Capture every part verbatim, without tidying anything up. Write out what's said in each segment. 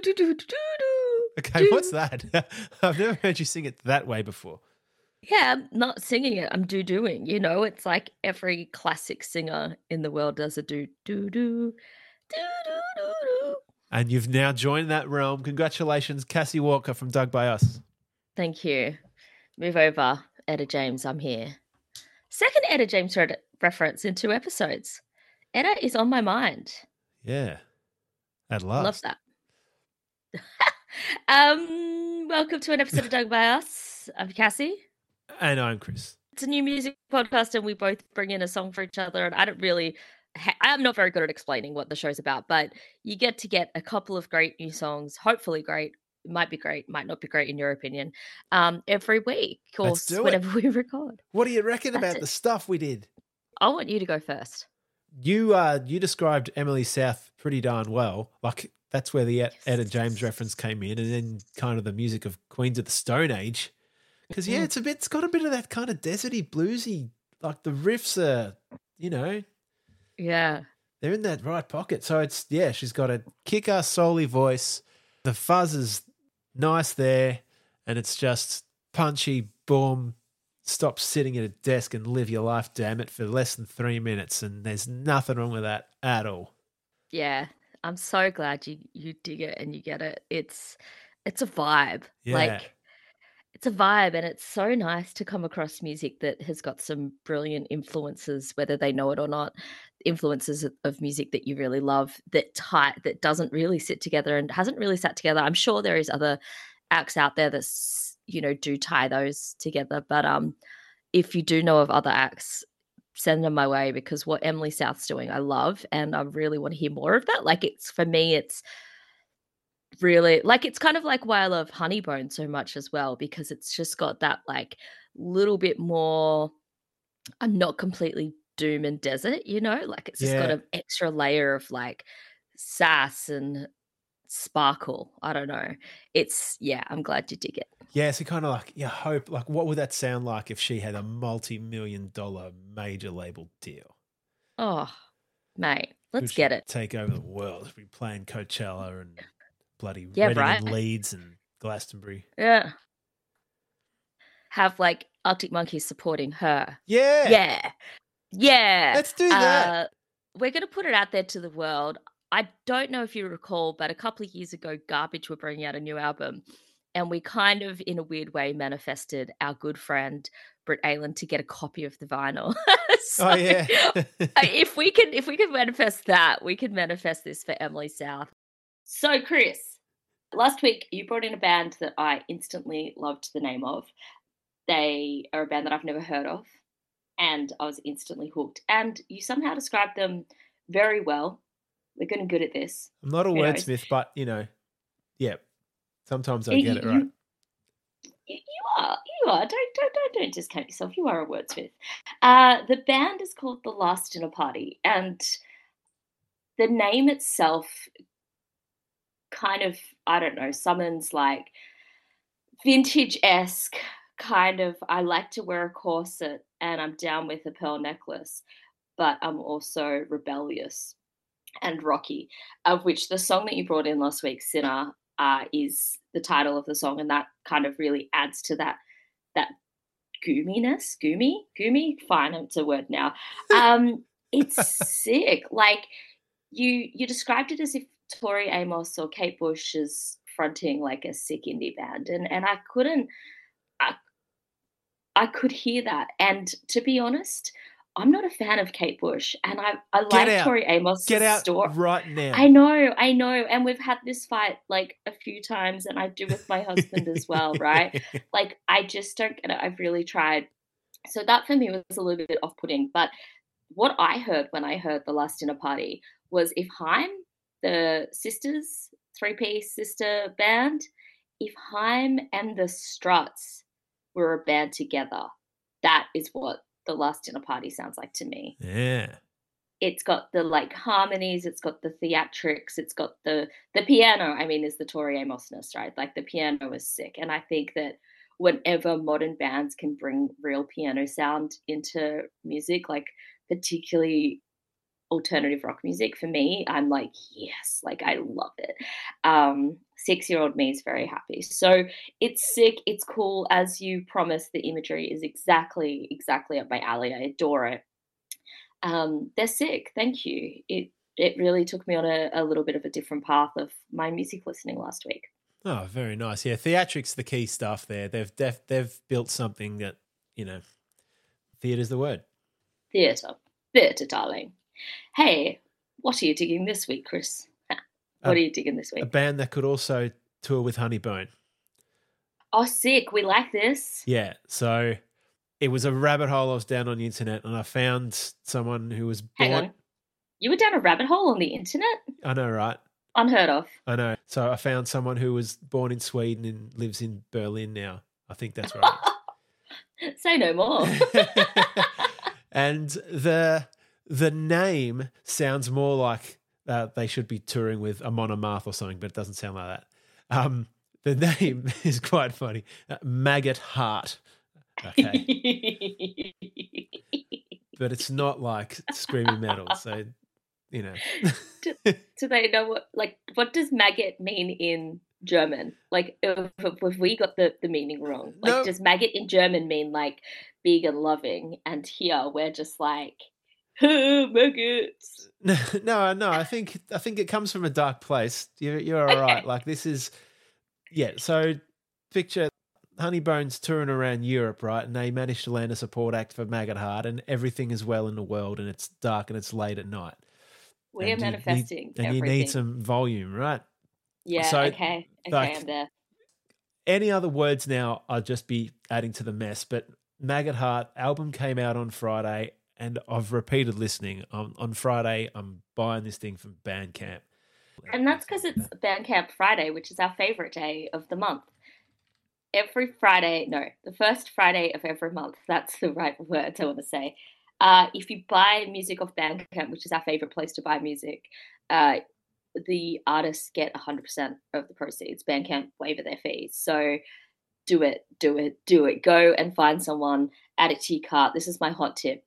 do do do do do. Okay, do. What's that? I've never heard you sing it that way before. Yeah, I'm not singing it. I'm do doing. You know, it's like every classic singer in the world does a do do do do do do do. And you've now joined that realm. Congratulations, Cassie Walker from Dug By Us. Thank you. Move over, Etta James. I'm here. Second Etta James re- reference in two episodes. Etta is on my mind. Yeah, at last. Love that. um, welcome to an episode of Dug By Us. I'm Cassie. And I'm Chris. It's a new music podcast and we both bring in a song for each other. And I don't really, ha- I'm not very good at explaining what the show's about, but you get to get a couple of great new songs, hopefully great. Might be great, might not be great in your opinion, um, every week or whenever we record. What do you reckon That's about it. The stuff we did? I want you to go first. You uh, you described Emily South pretty darn well. Like that's where the yes. Etta James reference came in, and then kind of the music of Queens of the Stone Age. Because yeah, it's a bit. It's got a bit of that kind of deserty bluesy. Like the riffs are, you know, yeah, they're in that right pocket. So it's yeah, she's got a kick-ass soul-y voice. The fuzz is nice there, and it's just punchy, boom, stop sitting at a desk and live your life, damn it, for less than three minutes, and there's nothing wrong with that at all. Yeah, I'm so glad you, you dig it and you get it. It's it's a vibe. Yeah. Like it's a vibe, and it's so nice to come across music that has got some brilliant influences, whether they know it or not, influences of music that you really love that tight that doesn't really sit together and hasn't really sat together. I'm sure there is other acts out there that, you know, do tie those together. But um, if you do know of other acts, send them my way, because what Emily South's doing, I love, and I really want to hear more of that. Like it's, for me, it's, really like it's kind of like why I love Honeybone so much as well, because it's just got that like little bit more I'm not completely doom and desert, you know, like it's just yeah. got an extra layer of like sass and sparkle. I don't know. It's yeah, I'm glad you dig it. Yeah, so kind of like you hope like what would that sound like if she had a multi-million dollar major label deal? Oh, mate, let's get it. Take over the world. We'd be playing Coachella and bloody yeah, Reading right? and Leeds and Glastonbury. Yeah. Have like Arctic Monkeys supporting her. Yeah. Yeah. Yeah. Let's do that. Uh, we're going to put it out there to the world. I don't know if you recall, but a couple of years ago, Garbage were bringing out a new album, and we kind of, in a weird way, manifested our good friend Britt Ayland to get a copy of the vinyl. So, oh yeah. if we can, if we can manifest that, we can manifest this for Emily South. So, Chris, last week you brought in a band that I instantly loved the name of. They are a band that I've never heard of, and I was instantly hooked. And you somehow described them very well. They're getting good at this. I'm not a wordsmith, but, you know, yeah, sometimes I you, get it right. You, you are. You are. Don't, don't, don't, don't discount yourself. You are a wordsmith. Uh, the band is called The Last Dinner Party, and the name itself kind of, I don't know, summons like vintage-esque kind of, I like to wear a corset and I'm down with a pearl necklace, but I'm also rebellious and rocky, of which the song that you brought in last week, Sinner, uh, is the title of the song, and that kind of really adds to that that goominess, goomy, goomy, fine, it's a word now. Um, it's sick. Like you, you described it as if Tori Amos or Kate Bush is fronting like a sick indie band, and and I couldn't, I, I could hear that. And to be honest, I'm not a fan of Kate Bush, and I I like Tori Amos' story. Get out right now. I know, I know, and we've had this fight like a few times, and I do with my husband as well, right? Like I just don't get it. I've really tried, so that for me was a little bit off-putting. But what I heard when I heard The Last Dinner Party was if Haim, the sisters, three-piece sister band, if Haim and the Struts were a band together, that is what The Last Dinner Party sounds like to me. Yeah. It's got the, like, harmonies. It's got the theatrics. It's got the the piano. I mean, is the Tori Amosness, right? Like, the piano is sick. And I think that whenever modern bands can bring real piano sound into music, like, particularly alternative rock music. For me, I'm like, yes, like I love it. Um, six-year-old me is very happy. So it's sick, it's cool. As you promised, the imagery is exactly, exactly up my alley. I adore it. Um, they're sick, thank you. It it really took me on a, a little bit of a different path of my music listening last week. Oh, very nice. Yeah, theatrics the key stuff there. They've def- they've built something that, you know, theatre's the word. Theatre. Theatre, darling. Hey, what are you digging this week, Chris? What a, are you digging this week? A band that could also tour with Honeybone. Oh, sick. We like this. Yeah. So it was a rabbit hole I was down on the internet, and I found someone who was born. Hang on. You were down a rabbit hole on the internet? I know, right? Unheard of. I know. So I found someone who was born in Sweden and lives in Berlin now. I think that's right. Say no more. And the the name sounds more like uh, they should be touring with Amon Amarth or something, but it doesn't sound like that. Um, the name is quite funny. Uh, Maggot Heart. Okay. But it's not like screaming metal, so... You know, do, do they know what, like, what does maggot mean in German? Like, if, if we got the, the meaning wrong, like, no. Does maggot in German mean like big and loving? And here we're just like, oh, maggots. No, no, no. I think I think it comes from a dark place. You're, you're all okay. Right. Like, this is, yeah. So picture Honeybone's touring around Europe, right? And they managed to land a support act for Maggot Heart, and everything is well in the world, and it's dark and it's late at night. We are manifesting everything. And you need some volume, right? Yeah, so, okay. Okay, like, I'm there. Any other words now, I'd just be adding to the mess. But Maggot Heart album came out on Friday, and I've repeated listening. Um, on Friday, I'm buying this thing from Bandcamp. And that's because it's Bandcamp Friday, which is our favourite day of the month. Every Friday, no, the first Friday of every month. That's the right words I want to say. Uh, if you buy music off Bandcamp, which is our favourite place to buy music, uh, the artists get one hundred percent of the proceeds. Bandcamp waiver their fees. So do it, do it, do it. Go and find someone, add it to your cart. This is my hot tip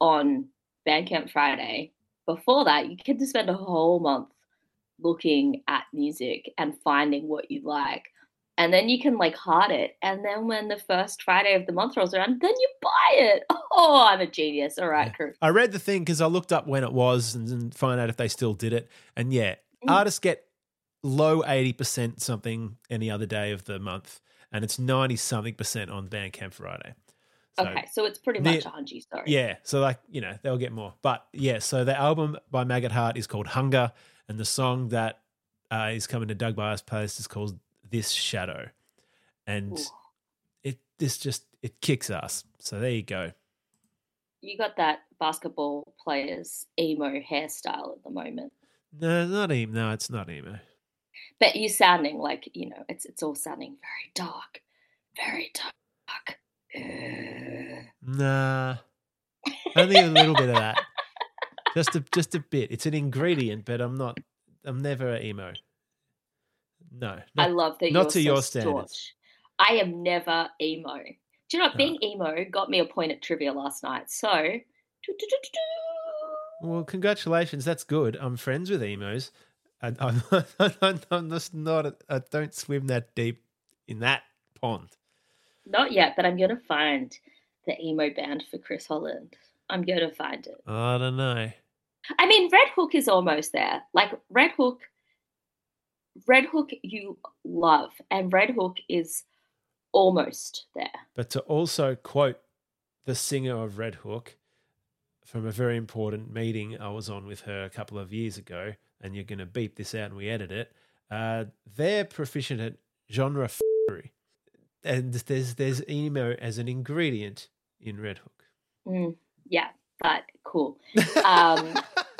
on Bandcamp Friday. Before that, you can spend a whole month looking at music and finding what you like. And then you can, like, heart it. And then when the first Friday of the month rolls around, then you buy it. Oh, I'm a genius. All right, yeah. Crew. I read the thing because I looked up when it was and, and find out if they still did it. And, yeah, mm. artists get low eighty percent something any other day of the month, and it's ninety-something percent on Bandcamp Friday. So okay, so it's pretty much a hunchie, sorry. Yeah, so, like, you know, they'll get more. But, yeah, so the album by Maggot Heart is called Hunger, and the song that uh, is coming to Dug By Us playlist is called This Shadow, and Ooh. it this just it kicks ass. So there you go. You got that basketball player's emo hairstyle at the moment. No, not emo. No, it's not emo. But you're sounding like, you know, it's it's all sounding very dark, very dark. Uh. Nah, only a little bit of that. Just a just a bit. It's an ingredient, but I'm not. I'm never emo. No, not, I love that. Not you're to so your standards. Staunch. I am never emo. Do you know what? No. Being emo got me a point at trivia last night. So, do-do-do-do-do. Well, congratulations. That's good. I'm friends with emos. I, I'm, I'm, I'm just not. I don't swim that deep in that pond. Not yet, but I'm going to find the emo band for Chris Holland. I'm going to find it. I don't know. I mean, Red Hook is almost there. Like Red Hook. Red Hook you love, and Red Hook is almost there. But to also quote the singer of Red Hook from a very important meeting I was on with her a couple of years ago, and you're going to beep this out and we edit it, uh, they're proficient at genre f***ery. And there's, there's emo as an ingredient in Red Hook. Mm, yeah, but cool. Um,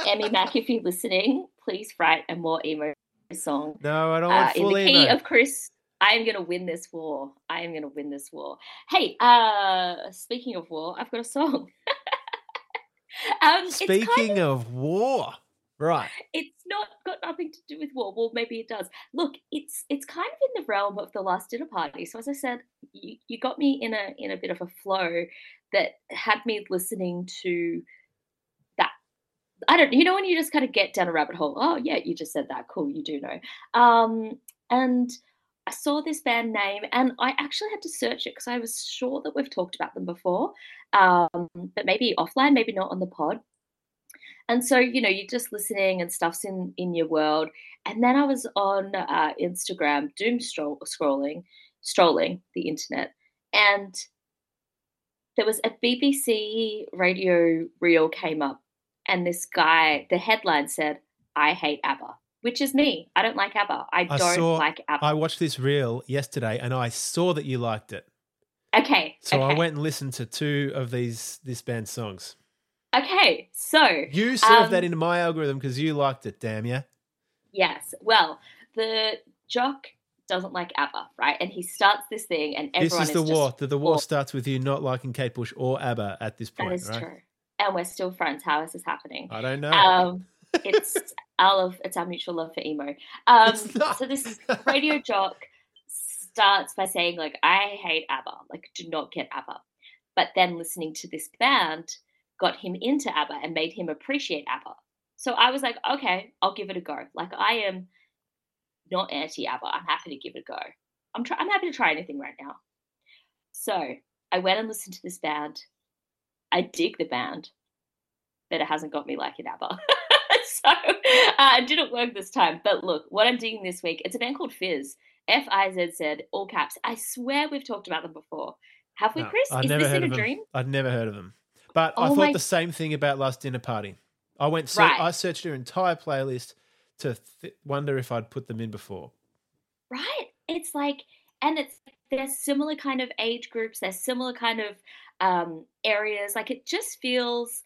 Emmy Mack, if you're listening, please write a more emo song. No, I don't want uh, fully. In the key know. Of Chris, I am going to win this war. I am going to win this war. Hey, uh, speaking of war, I've got a song. um, speaking it's kind of, of war, right? It's not got nothing to do with war. Well, maybe it does. Look, it's it's kind of in the realm of The Last Dinner Party. So as I said, you, you got me in a in a bit of a flow that had me listening to that I don't, you know, when you just kind of get down a rabbit hole. Oh yeah, you just said that. Cool, you do know. Um, and I saw this band name, and I actually had to search it because I was sure that we've talked about them before, um, but maybe offline, maybe not on the pod. And so, you know, you're just listening and stuff's in, in your world. And then I was on uh, Instagram, doom stroll, scrolling, strolling the internet, and there was a B B C radio reel came up, and this guy, the headline said, "I hate ABBA," which is me. I don't like ABBA. I, I don't saw, like ABBA. I watched this reel yesterday, and I saw that you liked it. Okay. So okay. I went and listened to two of these this band's songs. Okay, so you served um, that into my algorithm because you liked it, damn yeah. Yes. Well, the jock doesn't like ABBA, right? And he starts this thing, and everyone this is the is war. Just, the, the war starts with you not liking Kate Bush or ABBA at this point. That is right? True. And we're still friends. How is this happening? I don't know. Um, it's our love. It's our mutual love for emo. Um, so this radio jock starts by saying, like, I hate ABBA. Like, do not get ABBA. But then listening to this band got him into ABBA and made him appreciate ABBA. So I was like, okay, I'll give it a go. Like, I am not anti-ABBA. I'm happy to give it a go. I'm try- I'm happy to try anything right now. So I went and listened to this band. I dig the band, but it hasn't got me liking ABBA. So uh, it didn't work this time. But look, what I'm digging this week, it's a band called Fizz, F I Z Z, all caps. I swear we've talked about them before. Have we, no, Chris? I've Is never this heard in a them. dream? I've never heard of them. But oh I thought my... the same thing about Last Dinner Party. I went, so right. I searched her entire playlist to th- wonder if I'd put them in before. Right. It's like, and it's, they're similar kind of age groups. They're similar kind of um, areas. Like, it just feels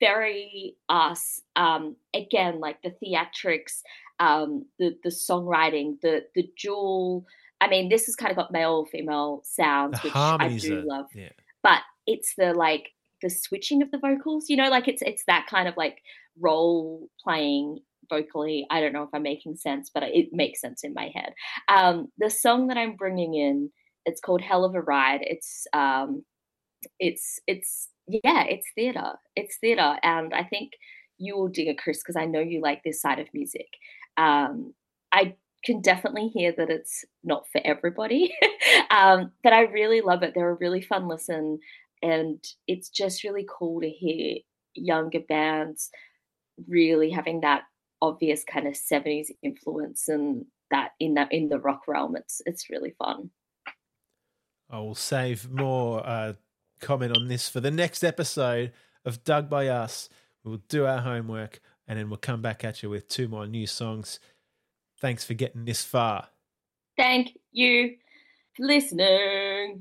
very us. Um, again, like the theatrics, um, the, the songwriting, the, the dual. I mean, this has kind of got male, female sounds, the which I do are, love. Yeah. But it's the like, the switching of the vocals, you know, like it's it's that kind of like role playing vocally. I don't know if I'm making sense, but it makes sense in my head. Um, the song that I'm bringing in, it's called Hell of a Ride. It's, um, it's, it's yeah, it's theatre. It's theatre. And I think you will dig it, Chris, because I know you like this side of music. Um, I can definitely hear that it's not for everybody, um, but I really love it. They're a really fun listen. And it's just really cool to hear younger bands really having that obvious kind of seventies influence and that in that in the rock realm. It's it's really fun. I will save more uh, comment on this for the next episode of Dug By Us. We'll do our homework and then we'll come back at you with two more new songs. Thanks for getting this far. Thank you for listening.